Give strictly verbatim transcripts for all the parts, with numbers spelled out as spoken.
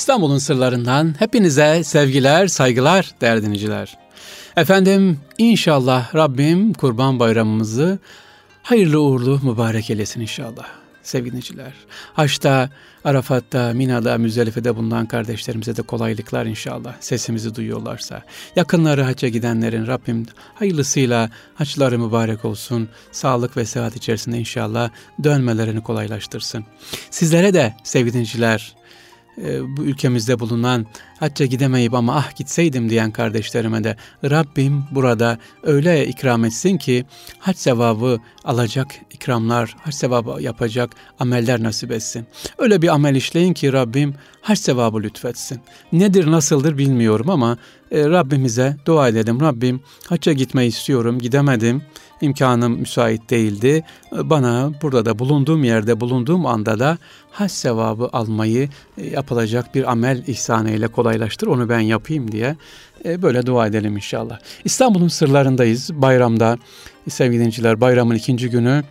İstanbul'un sırlarından hepinize sevgiler, saygılar değerli dinleyiciler. Efendim inşallah Rabbim Kurban Bayramımızı hayırlı uğurlu mübarek eylesin inşallah. Sevgili dinleyiciler, Haç'ta, Arafat'ta, Mina'da, Müzdelife'de bulunan kardeşlerimize de kolaylıklar inşallah. Sesimizi duyuyorlarsa. Yakınları Haç'a gidenlerin Rabbim hayırlısıyla haçları mübarek olsun. Sağlık ve sıhhat içerisinde inşallah dönmelerini kolaylaştırsın. Sizlere de sevgili dinleyiciler, bu ülkemizde bulunan hacca gidemeyip ama ah gitseydim diyen kardeşlerime de Rabbim burada öyle ikram etsin ki hac sevabı alacak ikramlar, hac sevabı yapacak ameller nasip etsin. Öyle bir amel işleyin ki Rabbim hac sevabı lütfetsin. Nedir, nasıldır bilmiyorum ama e, Rabbimize dua edelim. Rabbim hacca gitmeyi istiyorum, gidemedim, imkanım müsait değildi. Bana burada da bulunduğum yerde, bulunduğum anda da hac sevabı almayı e, yapılacak bir amel ihsanıyla kolaylaştır, onu ben yapayım diye e, böyle dua edelim inşallah. İstanbul'un sırlarındayız bayramda. Sevgili dinleyiciler, bayramın ikinci günü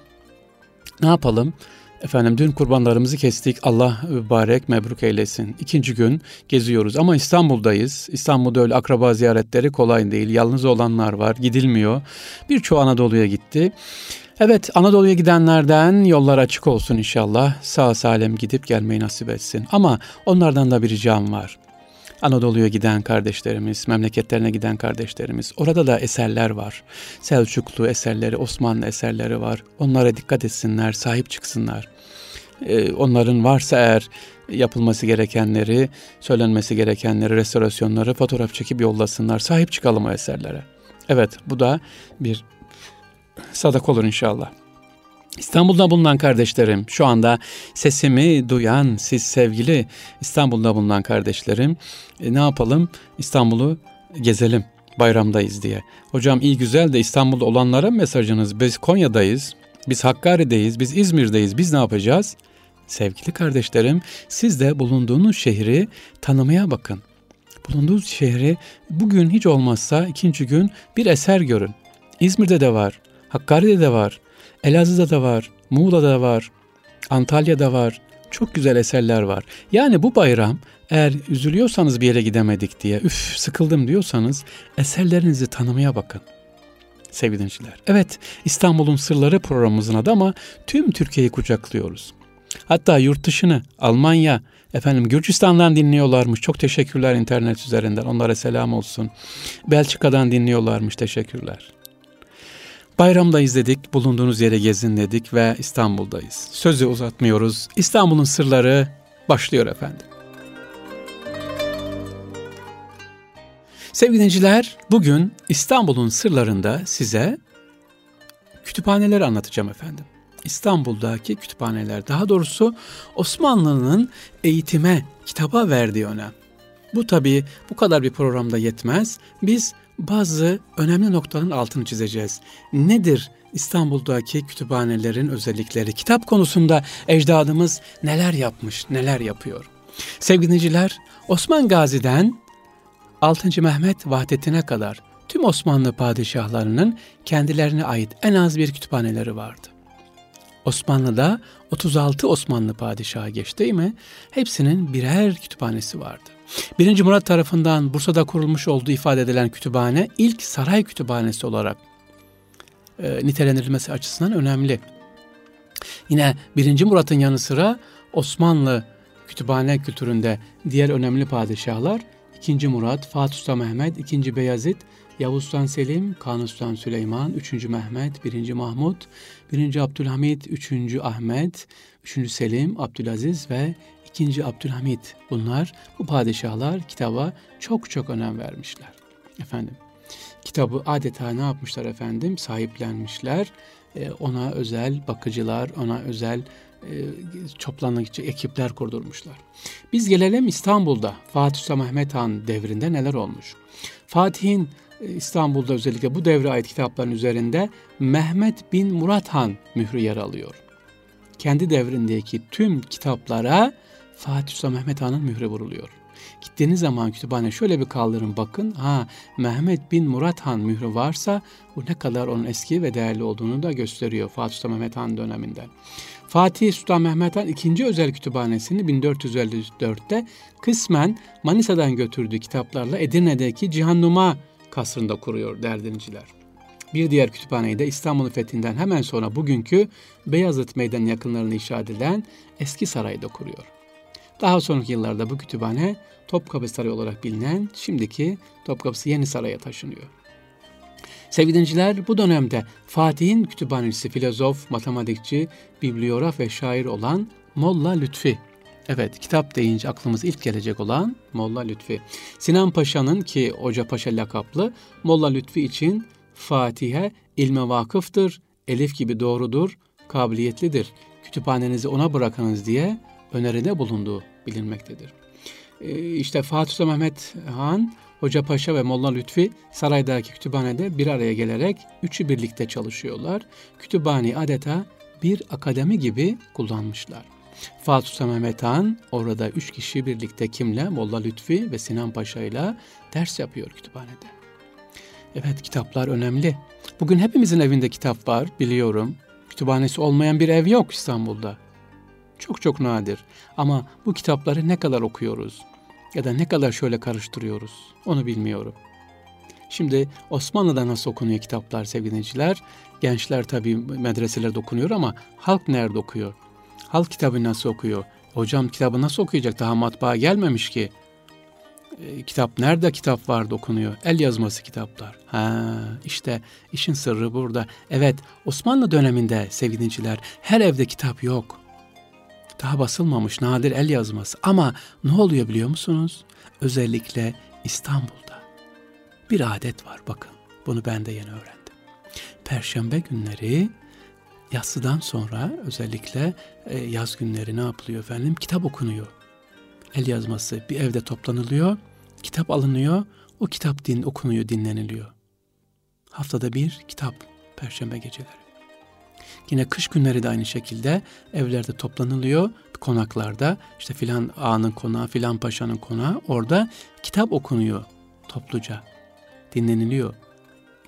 ne yapalım? Efendim dün kurbanlarımızı kestik. Allah mübarek mebruk eylesin. İkinci gün geziyoruz ama İstanbul'dayız. İstanbul'da öyle akraba ziyaretleri kolay değil. Yalnız olanlar var, gidilmiyor. Birçoğu Anadolu'ya gitti. Evet, Anadolu'ya gidenlerden yollar açık olsun inşallah. Sağ salim gidip gelmeyi nasip etsin. Ama onlardan da bir ricam var. Anadolu'ya giden kardeşlerimiz, memleketlerine giden kardeşlerimiz, orada da eserler var. Selçuklu eserleri, Osmanlı eserleri var. Onlara dikkat etsinler, sahip çıksınlar. Ee, onların varsa eğer yapılması gerekenleri, söylenmesi gerekenleri, restorasyonları fotoğraf çekip yollasınlar. Sahip çıkalım o eserlere. Evet, bu da bir sadak olur inşallah. İstanbul'da bulunan kardeşlerim, şu anda sesimi duyan siz sevgili İstanbul'da bulunan kardeşlerim, e, ne yapalım? İstanbul'u gezelim, bayramdayız diye. Hocam iyi güzel de İstanbul'da olanlara mesajınız, biz Konya'dayız, biz Hakkari'deyiz, biz İzmir'deyiz, biz ne yapacağız? Sevgili kardeşlerim, siz de bulunduğunuz şehri tanımaya bakın. Bulunduğunuz şehri bugün hiç olmazsa ikinci gün bir eser görün. İzmir'de de var, Hakkari'de de var. Elazığ'da da var, Muğla'da da var, Antalya'da var. Çok güzel eserler var. Yani bu bayram eğer üzülüyorsanız bir yere gidemedik diye, üf sıkıldım diyorsanız eserlerinizi tanımaya bakın sevgili dinleyiciler. Evet, İstanbul'un Sırları programımızın adı ama tüm Türkiye'yi kucaklıyoruz. Hatta yurt dışını, Almanya, efendim Gürcistan'dan dinliyorlarmış. Çok teşekkürler internet üzerinden. Onlara selam olsun. Belçika'dan dinliyorlarmış. Teşekkürler. Bayramdayız dedik, bulunduğunuz yere gezin dedik ve İstanbul'dayız. Sözü uzatmıyoruz. İstanbul'un sırları başlıyor efendim. Sevgili dinleyiciler, bugün İstanbul'un sırlarında size kütüphaneleri anlatacağım efendim. İstanbul'daki kütüphaneler, daha doğrusu Osmanlı'nın eğitime, kitaba verdiği önem. Bu tabii bu kadar bir programda yetmez. Biz bazı önemli noktaların altını çizeceğiz. Nedir İstanbul'daki kütüphanelerin özellikleri? Kitap konusunda ecdadımız neler yapmış, neler yapıyor? Sevgili dinleyiciler, Osman Gazi'den altıncı. Mehmet Vahdettin'e kadar tüm Osmanlı padişahlarının kendilerine ait en az bir kütüphaneleri vardı. Osmanlı'da otuz altı Osmanlı padişahı geçti değil mi? Hepsinin birer kütüphanesi vardı. Birinci Murat tarafından Bursa'da kurulmuş olduğu ifade edilen kütüphane ilk saray kütüphanesi olarak e, nitelendirilmesi açısından önemli. Yine Birinci Murat'ın yanı sıra Osmanlı kütüphane kültüründe diğer önemli padişahlar İkinci Murat, Fatih Sultan Mehmet, İkinci Beyazıt, Yavuz Sultan Selim, Kanuni Sultan Süleyman, Üçüncü Mehmet, Birinci Mahmud, Birinci Abdülhamit, Üçüncü Ahmet, Üçüncü Selim, Abdülaziz ve İkinci Abdülhamit, bunlar, bu padişahlar kitaba çok çok önem vermişler efendim. Kitabı adeta ne yapmışlar efendim? Sahiplenmişler. Ee, ona özel bakıcılar, ona özel e, toplanıcı ekipler kurdurmuşlar. Biz gelelim İstanbul'da Fatih Sultan Mehmet Han devrinde neler olmuş? Fatih'in İstanbul'da özellikle bu devre ait kitapların üzerinde Mehmet bin Murat Han mührü yer alıyor. Kendi devrindeki tüm kitaplara Fatih Sultan Mehmet Han'ın mührü vuruluyor. Gittiğiniz zaman kütüphane şöyle bir kaldırın, bakın. Ha, Mehmet bin Murat Han mührü varsa bu ne kadar onun eski ve değerli olduğunu da gösteriyor Fatih Sultan Mehmet Han döneminden. Fatih Sultan Mehmet Han ikinci özel kütüphanesini bin dört yüz elli dört'te kısmen Manisa'dan götürdüğü kitaplarla Edirne'deki Cihannuma kasrında kuruyor derdinciler. Bir diğer kütüphaneyi de İstanbul'un fethinden hemen sonra bugünkü Beyazıt Meydanı yakınlarını inşa edilen Eski Saray'da kuruyor. Daha sonraki yıllarda bu kütüphane Topkapı Sarayı olarak bilinen şimdiki Topkapı Yeni Saray'a taşınıyor. Sevgili dinleyiciler, bu dönemde Fatih'in kütüphanecisi, filozof, matematikçi, bibliograf ve şair olan Molla Lütfi. Evet, kitap deyince aklımıza ilk gelecek olan Molla Lütfi. Sinan Paşa'nın, ki Hoca Paşa lakaplı, Molla Lütfi için Fatiha ilme vakıftır, elif gibi doğrudur, kabiliyetlidir, kütüphanenizi ona bırakınız diye öneride bulunduğu bilinmektedir. Ee, işte Fatih Sultan Mehmet Han, Hoca Paşa ve Molla Lütfi saraydaki kütüphanede bir araya gelerek üçü birlikte çalışıyorlar. Kütüphaneyi adeta bir akademi gibi kullanmışlar. Fatih Sultan Mehmet Han orada üç kişi birlikte kimle? Molla Lütfi ve Sinan Paşa ile ders yapıyor kütüphanede. Evet, kitaplar önemli. Bugün hepimizin evinde kitap var, biliyorum. Kütüphanesi olmayan bir ev yok İstanbul'da. Çok çok nadir. Ama bu kitapları ne kadar okuyoruz ya da ne kadar şöyle karıştırıyoruz, onu bilmiyorum. Şimdi Osmanlı'da nasıl okunuyor kitaplar sevgili dinleyiciler? Gençler tabii medreselerde okunuyor ama halk nerede okuyor? Halk kitabı nasıl okuyor? Hocam, kitabı nasıl okuyacak? Daha matbaa gelmemiş ki. E, kitap nerede kitap vardı okunuyor? El yazması kitaplar. Ha, işte işin sırrı burada. Evet, Osmanlı döneminde sevgili dinleyiciler her evde kitap yok. Daha basılmamış, nadir el yazması. Ama ne oluyor biliyor musunuz? Özellikle İstanbul'da bir adet var, bakın. Bunu ben de yeni öğrendim. Perşembe günleri yatsıdan sonra, özellikle yaz günleri ne yapılıyor efendim? Kitap okunuyor. El yazması bir evde toplanılıyor, kitap alınıyor, o kitap din okunuyor, dinleniliyor. Haftada bir kitap, perşembe geceleri. Yine kış günleri de aynı şekilde evlerde toplanılıyor, konaklarda, işte filan ağanın konağı, filan paşanın konağı, orada kitap okunuyor topluca, dinleniliyor.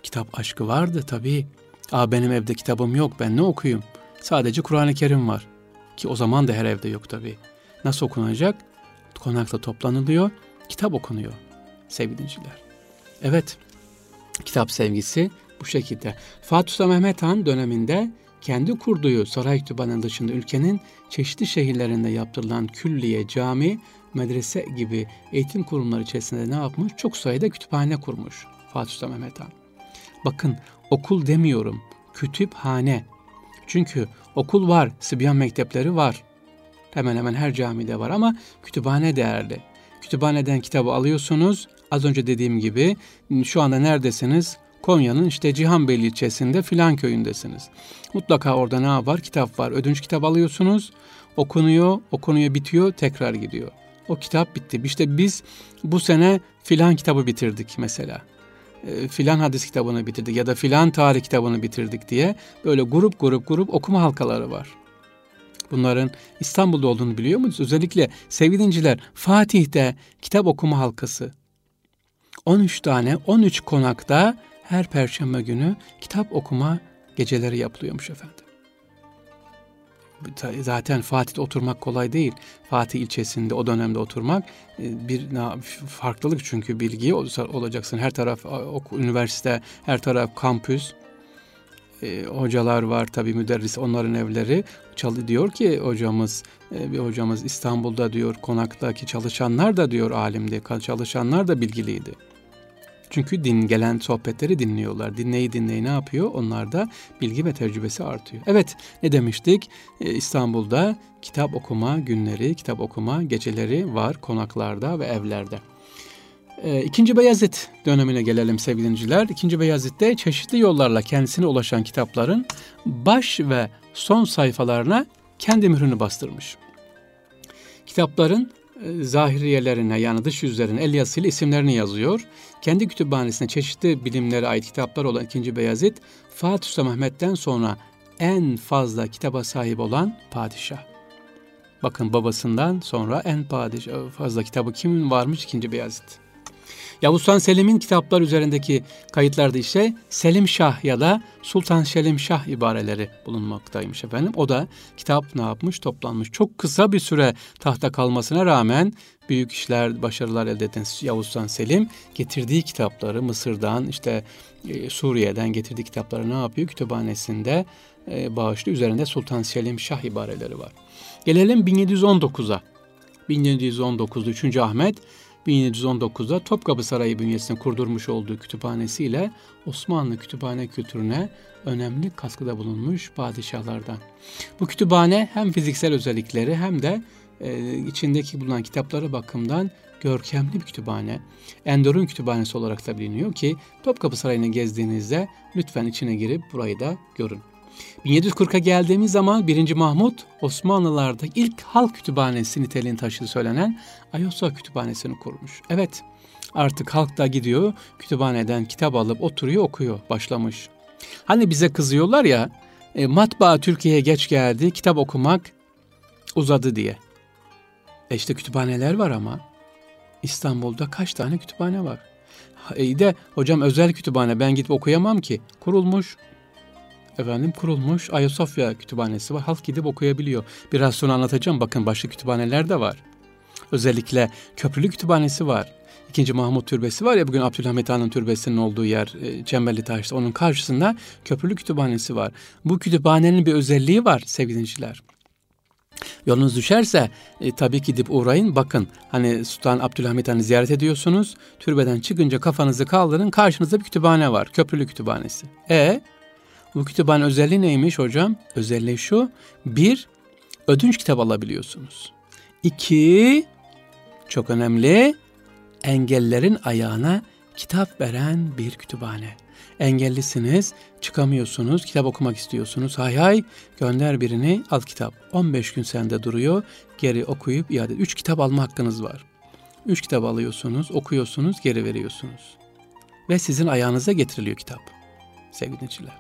Kitap aşkı vardı tabii. Aa, benim evde kitabım yok, ben ne okuyayım? Sadece Kur'an-ı Kerim var ki o zaman da her evde yok tabii. Nasıl okunacak? Konakta toplanılıyor, kitap okunuyor sevgili dinleyiciler. Evet, kitap sevgisi bu şekilde. Fatih Sultan Mehmet Han döneminde kendi kurduğu saray kütüphanenin dışında ülkenin çeşitli şehirlerinde yaptırılan külliye, cami, medrese gibi eğitim kurumları içerisinde ne yapmış? Çok sayıda kütüphane kurmuş Fatih Sultan Mehmet Han. Bakın, okul demiyorum, kütüphane. Çünkü okul var, Sibyan mektepleri var. Hemen hemen her camide var ama kütüphane değerli. Kütüphaneden kitabı alıyorsunuz. Az önce dediğim gibi şu anda neredesiniz? Konya'nın işte Cihanbeyli ilçesinde filan köyündesiniz. Mutlaka orada ne var? Kitap var. Ödünç kitap alıyorsunuz. Okunuyor, okunuyor, bitiyor, tekrar gidiyor. O kitap bitti. İşte biz bu sene filan kitabı bitirdik mesela. E, filan hadis kitabını bitirdik ya da filan tarih kitabını bitirdik diye böyle grup grup grup okuma halkaları var. Bunların İstanbul'da olduğunu biliyor musunuz? Özellikle sevgili dinciler, Fatih'te kitap okuma halkası. on üç tane on üç konakta her perşembe günü kitap okuma geceleri yapılıyormuş efendim. Zaten Fatih'te oturmak kolay değil. Fatih ilçesinde o dönemde oturmak bir farklılık, çünkü bilgiye olacaksın. Her taraf üniversite, her taraf kampüs. E, hocalar var tabii, müderris, onların evleri. Çalı diyor ki hocamız, e, bir hocamız İstanbul'da diyor, konaktaki çalışanlar da diyor alimdi, çalışanlar da bilgiliydi. Çünkü din, gelen sohbetleri dinliyorlar. Dinleyi dinleyi ne yapıyor? Onlarda bilgi ve tecrübesi artıyor. Evet, ne demiştik? E, İstanbul'da kitap okuma günleri, kitap okuma geceleri var konaklarda ve evlerde. İkinci Beyazıt dönemine gelelim sevgili dinleyiciler. İkinci Beyazıt'te çeşitli yollarla kendisine ulaşan kitapların baş ve son sayfalarına kendi mührünü bastırmış. Kitapların zahiriyelerine, yani dış yüzlerine el yazısıyla isimlerini yazıyor. Kendi kütüphanesine çeşitli bilimlere ait kitaplar olan İkinci Beyazıt, Fatih Sultan Mehmet'ten sonra en fazla kitaba sahip olan padişah. Bakın babasından sonra en fazla kitabı kimin varmış? İkinci Beyazıt. Yavuz Sultan Selim'in kitaplar üzerindeki kayıtlarda ise Selim Şah ya da Sultan Selim Şah ibareleri bulunmaktaymış efendim. O da kitap ne yapmış? Toplanmış. Çok kısa bir süre tahta kalmasına rağmen büyük işler, başarılar elde eden Yavuz Sultan Selim getirdiği kitapları Mısır'dan, işte Suriye'den getirdiği kitapları ne yapıyor? Kütüphanesinde bağışlı, üzerinde Sultan Selim Şah ibareleri var. Gelelim bin yedi yüz on dokuza. bin yedi yüz on dokuzda üçüncü Ahmet bin yedi yüz on dokuzda Topkapı Sarayı bünyesinde kurdurmuş olduğu kütüphanesiyle Osmanlı kütüphane kültürüne önemli katkıda bulunmuş padişahlardan. Bu kütüphane hem fiziksel özellikleri hem de e, içindeki bulunan kitapları bakımından görkemli bir kütüphane. Enderun Kütüphanesi olarak da biliniyor ki Topkapı Sarayı'nı gezdiğinizde lütfen içine girip burayı da görün. bin yedi yüz kırka geldiğimiz zaman birinci Mahmut Osmanlılarda ilk halk kütüphanesi niteliğini taşıdığı söylenen Ayasofya Kütüphanesi'ni kurmuş. Evet, artık halk da gidiyor kütüphaneden kitap alıp oturuyor, okuyor, başlamış. Hani bize kızıyorlar ya, e, matbaa Türkiye'ye geç geldi, kitap okumak uzadı diye. E işte kütüphaneler var ama İstanbul'da kaç tane kütüphane var? İyi e de hocam özel kütüphane, ben gidip okuyamam ki. Kurulmuş. Efendim kurulmuş Ayasofya Kütüphanesi var. Halk gidip okuyabiliyor. Biraz sonra anlatacağım. Bakın başka kütüphaneler de var. Özellikle Köprülü Kütüphanesi var. İkinci Mahmut Türbesi var ya, bugün Abdülhamit Han'ın türbesinin olduğu yer Çemberli Taş'ta. Onun karşısında Köprülü Kütüphanesi var. Bu kütüphanenin bir özelliği var sevgili dinleyiciler. Yolunuz düşerse e, tabii ki gidip uğrayın. Bakın hani Sultan Abdülhamit Han'ı ziyaret ediyorsunuz. Türbeden çıkınca kafanızı kaldırın. Karşınızda bir kütüphane var. Köprülü Kütüphanesi. E Bu kütüphane özelliği neymiş hocam? Özelliği şu: bir, ödünç kitap alabiliyorsunuz. İki, çok önemli, engellerin ayağına kitap veren bir kütüphane. Engellisiniz, çıkamıyorsunuz, kitap okumak istiyorsunuz. Hay hay, gönder birini, al kitap. on beş gün sende duruyor, geri okuyup iade. Üç kitap alma hakkınız var. Üç kitap alıyorsunuz, okuyorsunuz, geri veriyorsunuz. Ve sizin ayağınıza getiriliyor kitap. Sevgili dinleyiciler.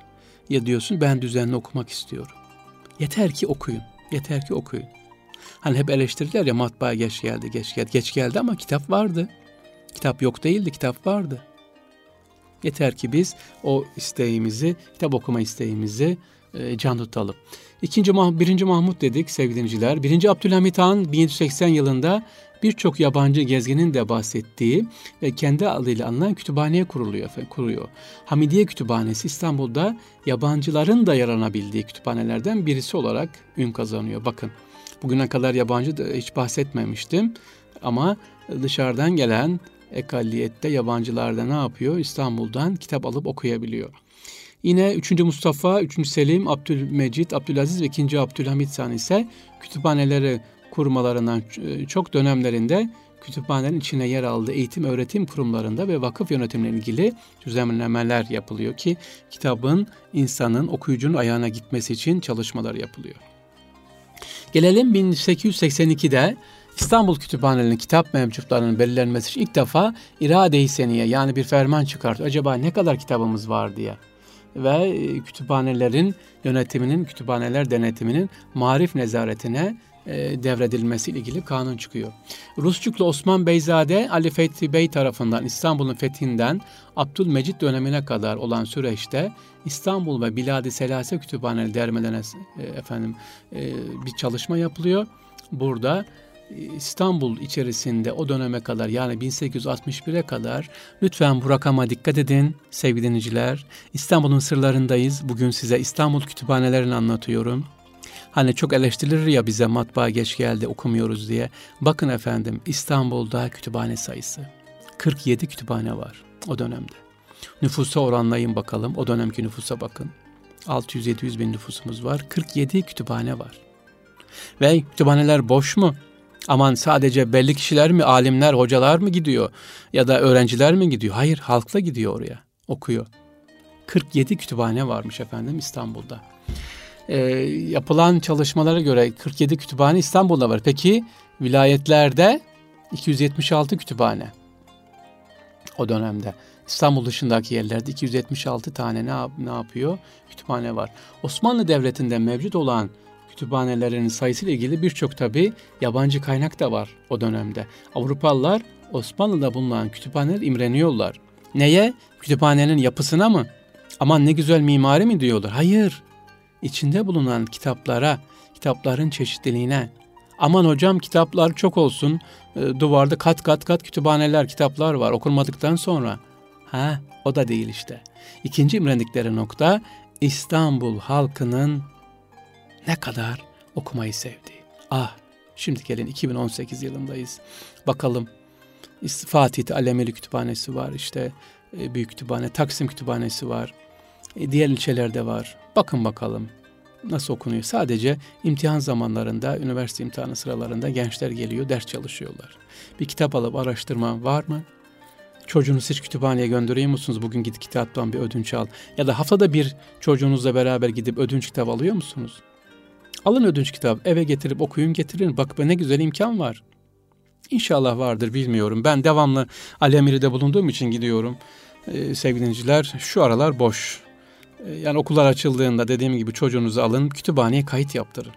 Ya diyorsun ben düzenli okumak istiyorum. Yeter ki okuyun. Yeter ki okuyun. Hani hep eleştirirler ya, matbaa geç geldi, geç geldi. Geç geldi ama kitap vardı. Kitap yok değildi, kitap vardı. Yeter ki biz o isteğimizi, kitap okuma isteğimizi e, can tutalım. İkinci, birinci Mahmut dedik sevgili dinleyiciler. Birinci Abdülhamit Han bin yedi yüz seksen yılında birçok yabancı gezginin de bahsettiği ve kendi adıyla anılan kütüphaneye kuruluyor, kuruyor. Hamidiye Kütüphanesi İstanbul'da yabancıların da yararlanabildiği kütüphanelerden birisi olarak ün kazanıyor. Bakın bugüne kadar yabancı da hiç bahsetmemiştim ama dışarıdan gelen ekalliyette yabancılarda ne yapıyor? İstanbul'dan kitap alıp okuyabiliyor. Yine üçüncü Mustafa, üçüncü Selim, Abdülmecid, Abdülaziz ve ikinci Abdülhamit Han ise kütüphaneleri kurmalarından çok dönemlerinde kütüphanelerin içine yer aldığı eğitim öğretim kurumlarında ve vakıf yönetimleriyle ilgili düzenlemeler yapılıyor ki kitabın, insanın, okuyucunun ayağına gitmesi için çalışmalar yapılıyor. Gelelim bin sekiz yüz seksen ikide İstanbul Kütüphanelerinin kitap mevcutlarının belirlenmesi için ilk defa irade-i seniye, yani bir ferman çıkartıyor. Acaba ne kadar kitabımız var diye. Ve kütüphanelerin yönetiminin, kütüphaneler denetiminin marif nezaretine devredilmesiyle ilgili kanun çıkıyor. Rusçuklu Osman Beyzade Ali Fethi Bey tarafından İstanbul'un fethinden Abdülmecid dönemine kadar olan süreçte İstanbul ve Bilad-i Selase kütüphaneleri dermelerine efendim bir çalışma yapılıyor. Burada İstanbul içerisinde o döneme kadar, yani bin sekiz yüz altmış bire kadar, lütfen bu rakama dikkat edin sevgili dinleyiciler. İstanbul'un sırlarındayız. Bugün size İstanbul kütüphanelerini anlatıyorum. Hani çok eleştirilir ya bize, matbaa geç geldi, okumuyoruz diye. Bakın efendim, İstanbul'da kütüphane sayısı kırk yedi kütüphane var o dönemde. Nüfusa oranlayın bakalım, o dönemki nüfusa bakın. altı yüz yedi yüz bin nüfusumuz var, kırk yedi kütüphane var. Ve kütüphaneler boş mu? Aman sadece belli kişiler mi, alimler, hocalar mı gidiyor ya da öğrenciler mi gidiyor? Hayır, halkla gidiyor oraya, okuyor. kırk yedi kütüphane varmış efendim İstanbul'da. E, yapılan çalışmalara göre kırk yedi kütüphane İstanbul'da var. Peki vilayetlerde iki yüz yetmiş altı kütüphane o dönemde. İstanbul dışındaki yerlerde iki yüz yetmiş altı tane ne, ne yapıyor? Kütüphane var. Osmanlı Devleti'nde mevcut olan kütüphanelerin sayısıyla ilgili birçok tabii yabancı kaynak da var o dönemde. Avrupalılar Osmanlı'da bulunan kütüphaneler imreniyorlar. Neye? Kütüphanenin yapısına mı? Aman ne güzel mimari mi diyorlar? Hayır. İçinde bulunan kitaplara, kitapların çeşitliliğine. Aman hocam kitaplar çok olsun, e, duvarda kat kat kat kütüphaneler, kitaplar var okunmadıktan sonra. Ha, o da değil işte. İkinci imrendikleri nokta İstanbul halkının ne kadar okumayı sevdiği. Ah, şimdi gelin iki bin on sekiz yılındayız. Bakalım Fatih'te Alemeli Kütüphanesi var, işte Büyük Kütüphane, Taksim Kütüphanesi var, diğer ilçelerde var. Bakın bakalım nasıl okunuyor. Sadece imtihan zamanlarında, üniversite imtihanı sıralarında gençler geliyor, ders çalışıyorlar. Bir kitap alıp araştırma var mı? Çocuğunuzu hiç kütüphaneye gönderiyor musunuz? Bugün git kitaptan bir ödünç al. Ya da haftada bir çocuğunuzla beraber gidip ödünç kitap alıyor musunuz? Alın ödünç kitap, eve getirip okuyun, getirin. Bak ne güzel imkan var. İnşallah vardır, bilmiyorum. Ben devamlı Alemiri'de bulunduğum için gidiyorum. Ee, sevgili dinleyiciler, şu aralar boş. Ee, yani okullar açıldığında dediğim gibi çocuğunuzu alın, kütüphaneye kayıt yaptırın.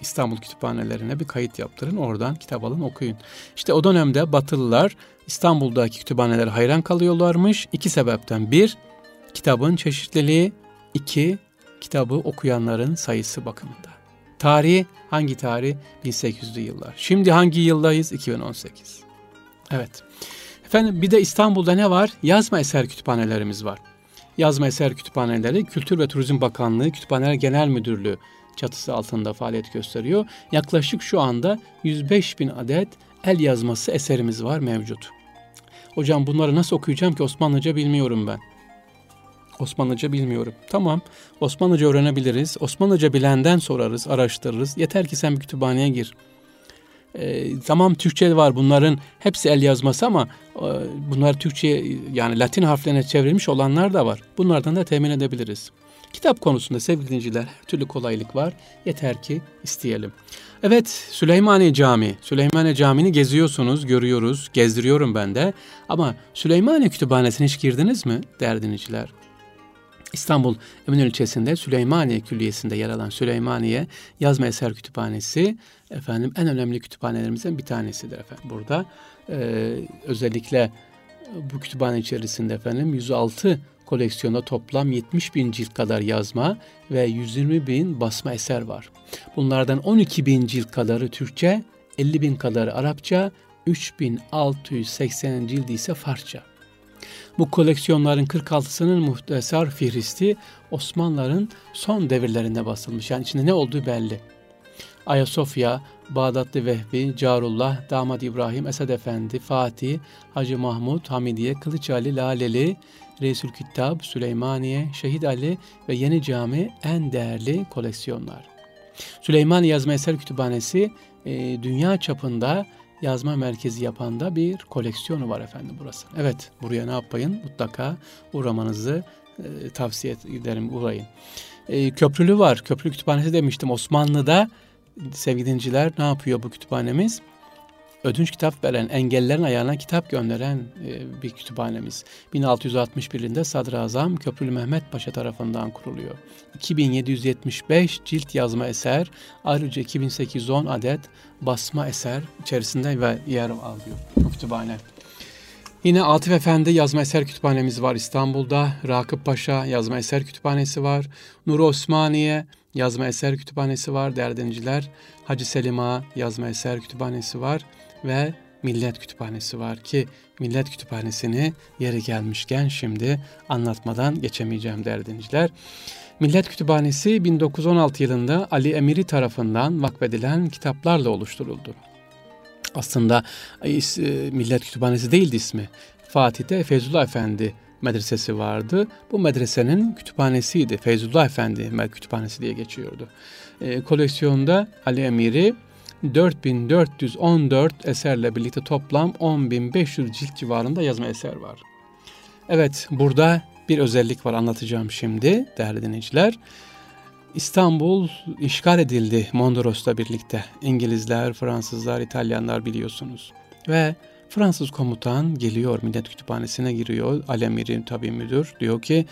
İstanbul kütüphanelerine bir kayıt yaptırın, oradan kitap alın, okuyun. İşte o dönemde Batılılar İstanbul'daki kütüphanelere hayran kalıyorlarmış. İki sebepten: bir, kitabın çeşitliliği; iki, kitabı okuyanların sayısı bakımında. Tarih hangi tarih? bin sekiz yüzlü yıllar. Şimdi hangi yıldayız? iki bin on sekiz. Evet. Efendim bir de İstanbul'da ne var? Yazma eser kütüphanelerimiz var. Yazma eser kütüphaneleri Kültür ve Turizm Bakanlığı Kütüphaneler Genel Müdürlüğü çatısı altında faaliyet gösteriyor. Yaklaşık şu anda yüz beş bin adet el yazması eserimiz var mevcut. Hocam bunları nasıl okuyacağım ki? Osmanlıca bilmiyorum ben. Osmanlıca bilmiyorum. Tamam, Osmanlıca öğrenebiliriz. Osmanlıca bilenden sorarız, araştırırız. Yeter ki sen bir kütüphaneye gir. E, tamam, Türkçe var, bunların hepsi el yazması ama e, bunlar Türkçe, yani Latin harflerine çevrilmiş olanlar da var. Bunlardan da temin edebiliriz. Kitap konusunda sevgili dinleyiciler her türlü kolaylık var. Yeter ki isteyelim. Evet, Süleymaniye Camii. Süleymaniye Camii'ni geziyorsunuz, görüyoruz, gezdiriyorum ben de. Ama Süleymaniye Kütüphanesi'ne hiç girdiniz mi değerli dinleyiciler? İstanbul Eminönü ilçesinde Süleymaniye Külliyesi'nde yer alan Süleymaniye Yazma Eser Kütüphanesi efendim en önemli kütüphanelerimizden bir tanesidir efendim. Burada e, özellikle bu kütüphane içerisinde efendim yüz altı koleksiyonda toplam yetmiş bin cilt kadar yazma ve yüz yirmi bin basma eser var. Bunlardan on iki bin cilt kadarı Türkçe, elli bin kadarı Arapça, üç bin altı yüz seksen cilt ise Farsça. Bu koleksiyonların kırk altısının muhtasar fihristi Osmanlıların son devirlerinde basılmış. Yani içinde ne olduğu belli. Ayasofya, Bağdatlı Vehbi, Carullah, Damat İbrahim, Esad Efendi, Fatih, Hacı Mahmud, Hamidiye, Kılıç Ali, Laleli, Reisül Kittab, Süleymaniye, Şehit Ali ve Yeni Cami en değerli koleksiyonlar. Süleymaniye Yazma Eser Kütüphanesi e, dünya çapında yazma merkezi yapan da bir koleksiyonu var efendim burası. Evet, buraya ne yapayım? Mutlaka uğramanızı e, tavsiye ederim, uğrayın. E, Köprülü var. Köprülü Kütüphanesi demiştim. Osmanlı'da sevgili dinciler ne yapıyor bu kütüphanemiz? Ödünç kitap veren, engellilerin ayağına kitap gönderen e, bir kütüphanemiz. bin altı yüz altmış bir'inde Sadrazam Köprülü Mehmet Paşa tarafından kuruluyor. iki bin yedi yüz yetmiş beş cilt yazma eser, ayrıca iki bin sekiz yüz on adet basma eser içerisinde ve yer alıyor bu kütüphane. Yine Atif Efendi Yazma Eser Kütüphanemiz var İstanbul'da. Rakıp Paşa Yazma Eser Kütüphanesi var. Nuri Osmaniye Yazma Eser Kütüphanesi var değerli dinleyiciler. Hacı Selim Ağa Yazma Eser Kütüphanesi var ve Millet Kütüphanesi var ki Millet Kütüphanesi'ni yeri gelmişken şimdi anlatmadan geçemeyeceğim değerli dinleyiciler. Millet Kütüphanesi bin dokuz yüz on altı yılında Ali Emiri tarafından vakfedilen kitaplarla oluşturuldu. Aslında Millet Kütüphanesi değildi ismi. Fatih'te Feyzullah Efendi medresesi vardı. Bu medresenin kütüphanesiydi. Feyzullah Efendi Kütüphanesi diye geçiyordu. E, koleksiyonda Ali Emiri dört bin dört yüz on dört eserle birlikte toplam on bin beş yüz cilt civarında yazma eser var. Evet, burada bir özellik var, anlatacağım şimdi değerli dinleyiciler. İstanbul işgal edildi Mondros'la birlikte. İngilizler, Fransızlar, İtalyanlar biliyorsunuz. Ve Fransız komutan geliyor, Millet Kütüphanesi'ne giriyor. Alemiri tabii müdür, diyor ki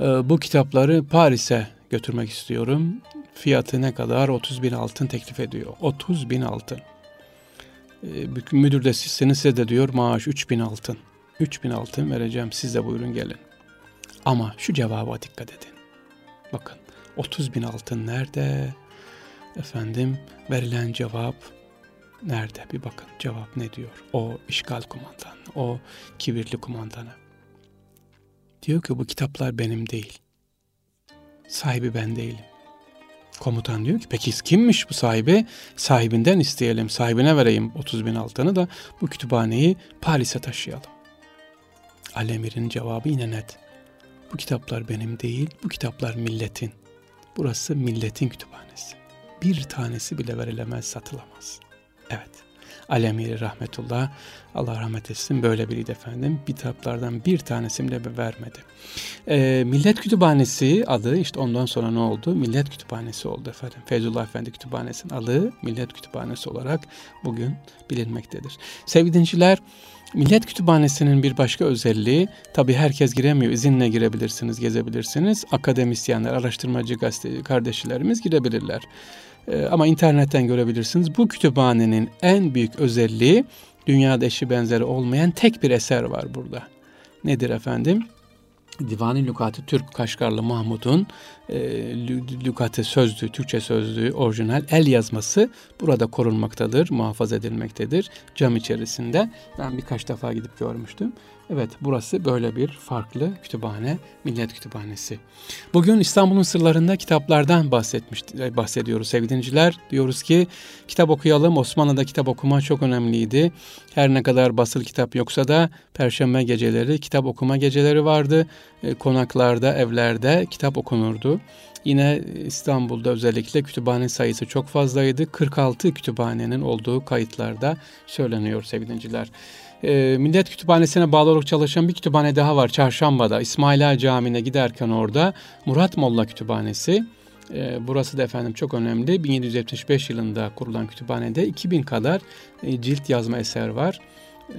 bu kitapları Paris'e götürmek istiyorum. fiyatı ne kadar? otuz bin altın teklif ediyor. otuz bin altın. Müdür de sizseniz size de diyor maaş üç bin altın. üç bin altın vereceğim, siz de buyurun gelin. Ama şu cevaba dikkat edin. Bakın otuz bin altın nerede? Efendim verilen cevap nerede? Bir bakın cevap ne diyor? O işgal kumandanı, o kibirli kumandanı. Diyor ki bu kitaplar benim değil. Sahibi ben değilim. Komutan diyor ki peki kimmiş bu sahibi? Sahibinden isteyelim, sahibine vereyim otuz bin altını da bu kütüphaneyi Paris'e taşıyalım. Alemir'in cevabı yine net. Bu kitaplar benim değil, bu kitaplar milletin. Burası milletin kütüphanesi. Bir tanesi bile verilemez, satılamaz. Evet, Alemir rahmetullah, Allah rahmet etsin, böyle biriydi efendim. Bir kitaplardan bir tanesini bile vermedi. E, Millet Kütüphanesi adı, işte ondan sonra ne oldu? Millet Kütüphanesi oldu efendim. Feyzullah Efendi Kütüphanesi'nin adı Millet Kütüphanesi olarak bugün bilinmektedir. Sevgili dinciler, Millet Kütüphanesi'nin bir başka özelliği, tabii herkes giremiyor, izinle girebilirsiniz, gezebilirsiniz. Akademisyenler, araştırmacı gazete kardeşlerimiz girebilirler. Ee, ama internetten görebilirsiniz. Bu kütüphanenin en büyük özelliği, dünyada eşi benzeri olmayan tek bir eser var burada. Nedir efendim? Divan-ı Lügat-ı Türk Kaşgarlı Mahmud'un e, Lügat-ı Sözlüğü, Türkçe Sözlüğü orijinal el yazması burada korunmaktadır, muhafaza edilmektedir cam içerisinde. Ben birkaç defa gidip görmüştüm. Evet, burası böyle bir farklı kütüphane, Millet Kütüphanesi. Bugün İstanbul'un sırlarında kitaplardan bahsetmiş, bahsediyoruz sevgili dinleyiciler. Diyoruz ki kitap okuyalım. Osmanlı'da kitap okuma çok önemliydi. Her ne kadar basılı kitap yoksa da perşembe geceleri kitap okuma geceleri vardı. Konaklarda, evlerde kitap okunurdu. Yine İstanbul'da özellikle kütüphane sayısı çok fazlaydı. kırk altı kütüphanenin olduğu kayıtlarda söyleniyor sevgili dinleyiciler. E, Millet Kütüphanesi'ne bağlı olarak çalışan bir kütüphane daha var. Çarşamba'da İsmail Ağa Camii'ne giderken orada Murat Molla Kütüphanesi. E, burası da efendim çok önemli. bin yedi yüz yetmiş beş yılında kurulan kütüphanede iki bin kadar e, cilt yazma eser var.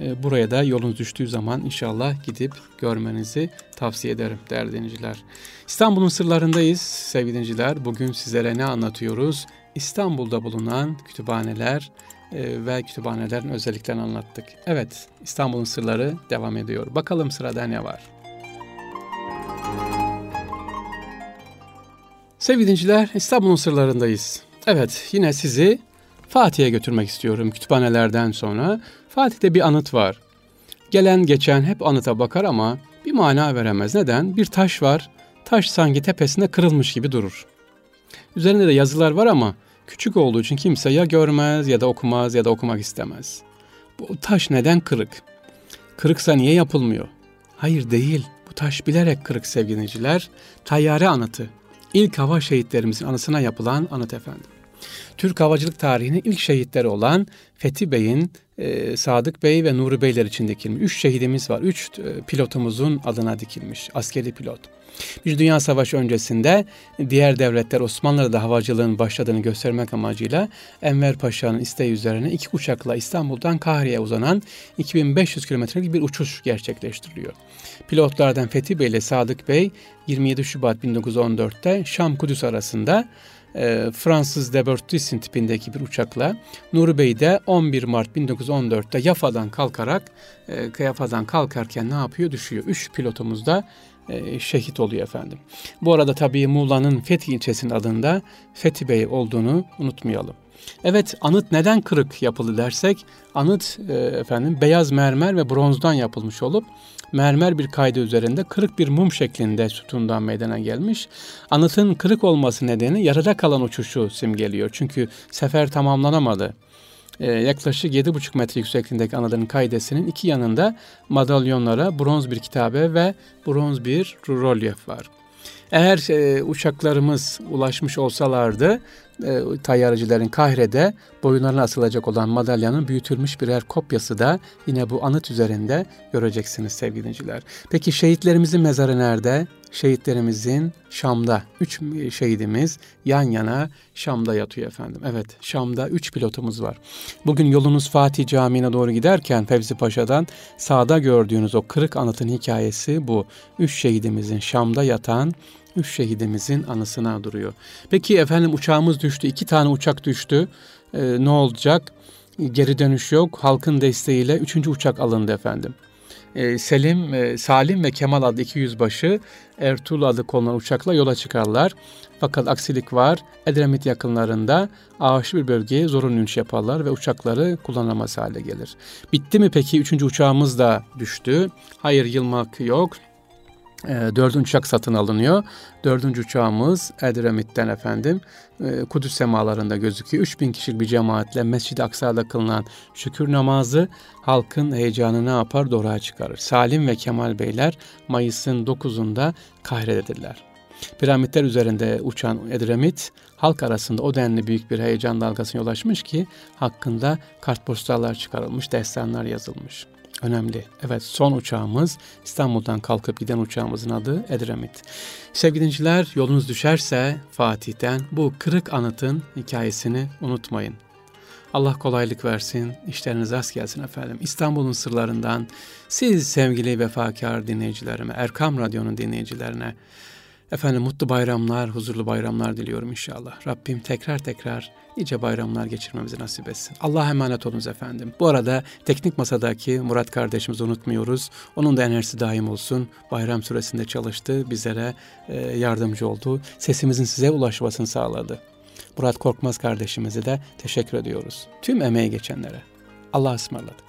E, buraya da yolunuz düştüğü zaman inşallah gidip görmenizi tavsiye ederim değerli dinleyiciler. İstanbul'un sırlarındayız sevgili dinleyiciler. Bugün sizlere ne anlatıyoruz? İstanbul'da bulunan kütüphaneler ve kütüphanelerin özelliklerini anlattık. Evet, İstanbul'un sırları devam ediyor. Bakalım sırada ne var? Sevgili dinleyiciler, İstanbul'un sırlarındayız. Evet, yine sizi Fatih'e götürmek istiyorum kütüphanelerden sonra. Fatih'te bir anıt var. Gelen geçen hep anıta bakar ama bir mana veremez. Neden? Bir taş var. Taş sanki tepesinde kırılmış gibi durur. Üzerinde de yazılar var ama küçük olduğu için kimse ya görmez ya da okumaz ya da okumak istemez. Bu taş neden kırık? Kırıksa niye yapılmıyor? Hayır değil. Bu taş bilerek kırık sevgili dinleyiciler. Tayyare anıtı. İlk hava şehitlerimizin anısına yapılan anıt efendim. Türk havacılık tarihinin ilk şehitleri olan Fethi Bey'in, e, Sadık Bey ve Nuri Beyler için dikilmiş. Üç şehidimiz var. Üç e, pilotumuzun adına dikilmiş. Askeri pilot. Bir Dünya Savaşı öncesinde diğer devletler Osmanlı'da havacılığın başladığını göstermek amacıyla Enver Paşa'nın isteği üzerine iki uçakla İstanbul'dan Kahire'ye uzanan iki bin beş yüz kilometrelik bir uçuş gerçekleştiriliyor. Pilotlardan Fethi Bey ile Sadık Bey yirmi yedi Şubat bin dokuz yüz on dörtte Şam-Kudüs arasında e, Fransız Debertis'in tipindeki bir uçakla, Nuri Bey de on bir Mart bin dokuz yüz on dörtte Yafa'dan kalkarak e, Yafa'dan kalkarken ne yapıyor? Düşüyor. Üç pilotumuz da şehit oluyor efendim. Bu arada tabii Muğla'nın Fethi ilçesinin adında Fethi Bey olduğunu unutmayalım. Evet, anıt neden kırık yapıldı dersek, anıt efendim beyaz mermer ve bronzdan yapılmış olup mermer bir kaydı üzerinde kırık bir mum şeklinde sütundan meydana gelmiş. Anıtın kırık olması nedeni yarıda kalan uçuşu simgeliyor. Çünkü sefer tamamlanamadı. Ee, yaklaşık yedi buçuk metre yüksekliğindeki anıtın kaidesinin iki yanında madalyonlara bronz bir kitabe ve bronz bir rölyef var. Eğer e, uçaklarımız ulaşmış olsalardı, e, tayyarecilerin Kahire'de boyunlarına asılacak olan madalyanın büyütülmüş birer kopyası da yine bu anıt üzerinde göreceksiniz sevgili dinleyiciler. Peki şehitlerimizin mezarı nerede? şehitlerimizin Şam'da, üç şehidimiz yan yana Şam'da yatıyor efendim. Evet, Şam'da üç pilotumuz var. Bugün yolunuz Fatih Camii'ne doğru giderken Fevzi Paşa'dan sağda gördüğünüz o kırık anıtın hikayesi bu. Üç şehidimizin Şam'da yatan, üç şehidimizin anısına duruyor. Peki efendim uçağımız düştü, iki tane uçak düştü. Ee, ne olacak? Geri dönüş yok. Halkın desteğiyle üçüncü uçak alındı efendim. Selim, Salim ve Kemal adlı iki yüzbaşı Ertuğrul adlı konulan uçakla yola çıkarlar. Fakat aksilik var. Edremit yakınlarında ağaçlı bir bölgeye zorunlu iniş yaparlar ve uçakları kullanılamaz hale gelir. Bitti mi peki? Üçüncü uçağımız da düştü. Hayır, yılmak yok. E, dördüncü uçak satın alınıyor. Dördüncü uçağımız Edremit'ten efendim e, Kudüs semalarında gözüküyor. üç bin kişilik bir cemaatle Mescid-i Aksa'da kılınan şükür namazı halkın heyecanını ne yapar? Doruğa çıkarır. Salim ve Kemal Beyler Mayıs'ın dokuzunda Kahire'dedirler. Piramitler üzerinde uçan Edremit halk arasında o denli büyük bir heyecan dalgasına yol açmış ki hakkında kartpostallar çıkarılmış, destanlar yazılmış. Önemli. Evet, son uçağımız, İstanbul'dan kalkıp giden uçağımızın adı Edremit. Sevgili dinleyiciler, yolunuz düşerse Fatih'ten bu kırık anıtın hikayesini unutmayın. Allah kolaylık versin, işleriniz rast gelsin efendim. İstanbul'un sırlarından siz sevgili vefakar dinleyicilerime, Erkam Radyo'nun dinleyicilerine efendim mutlu bayramlar, huzurlu bayramlar diliyorum inşallah. Rabbim tekrar tekrar nice bayramlar geçirmemizi nasip etsin. Allah'a emanet olunuz efendim. Bu arada teknik masadaki Murat kardeşimizi unutmuyoruz. Onun da enerjisi daim olsun. Bayram süresinde çalıştı, bizlere yardımcı oldu. Sesimizin size ulaşmasını sağladı. Murat Korkmaz kardeşimize de teşekkür ediyoruz. Tüm emeği geçenlere. Allah'a ısmarladık.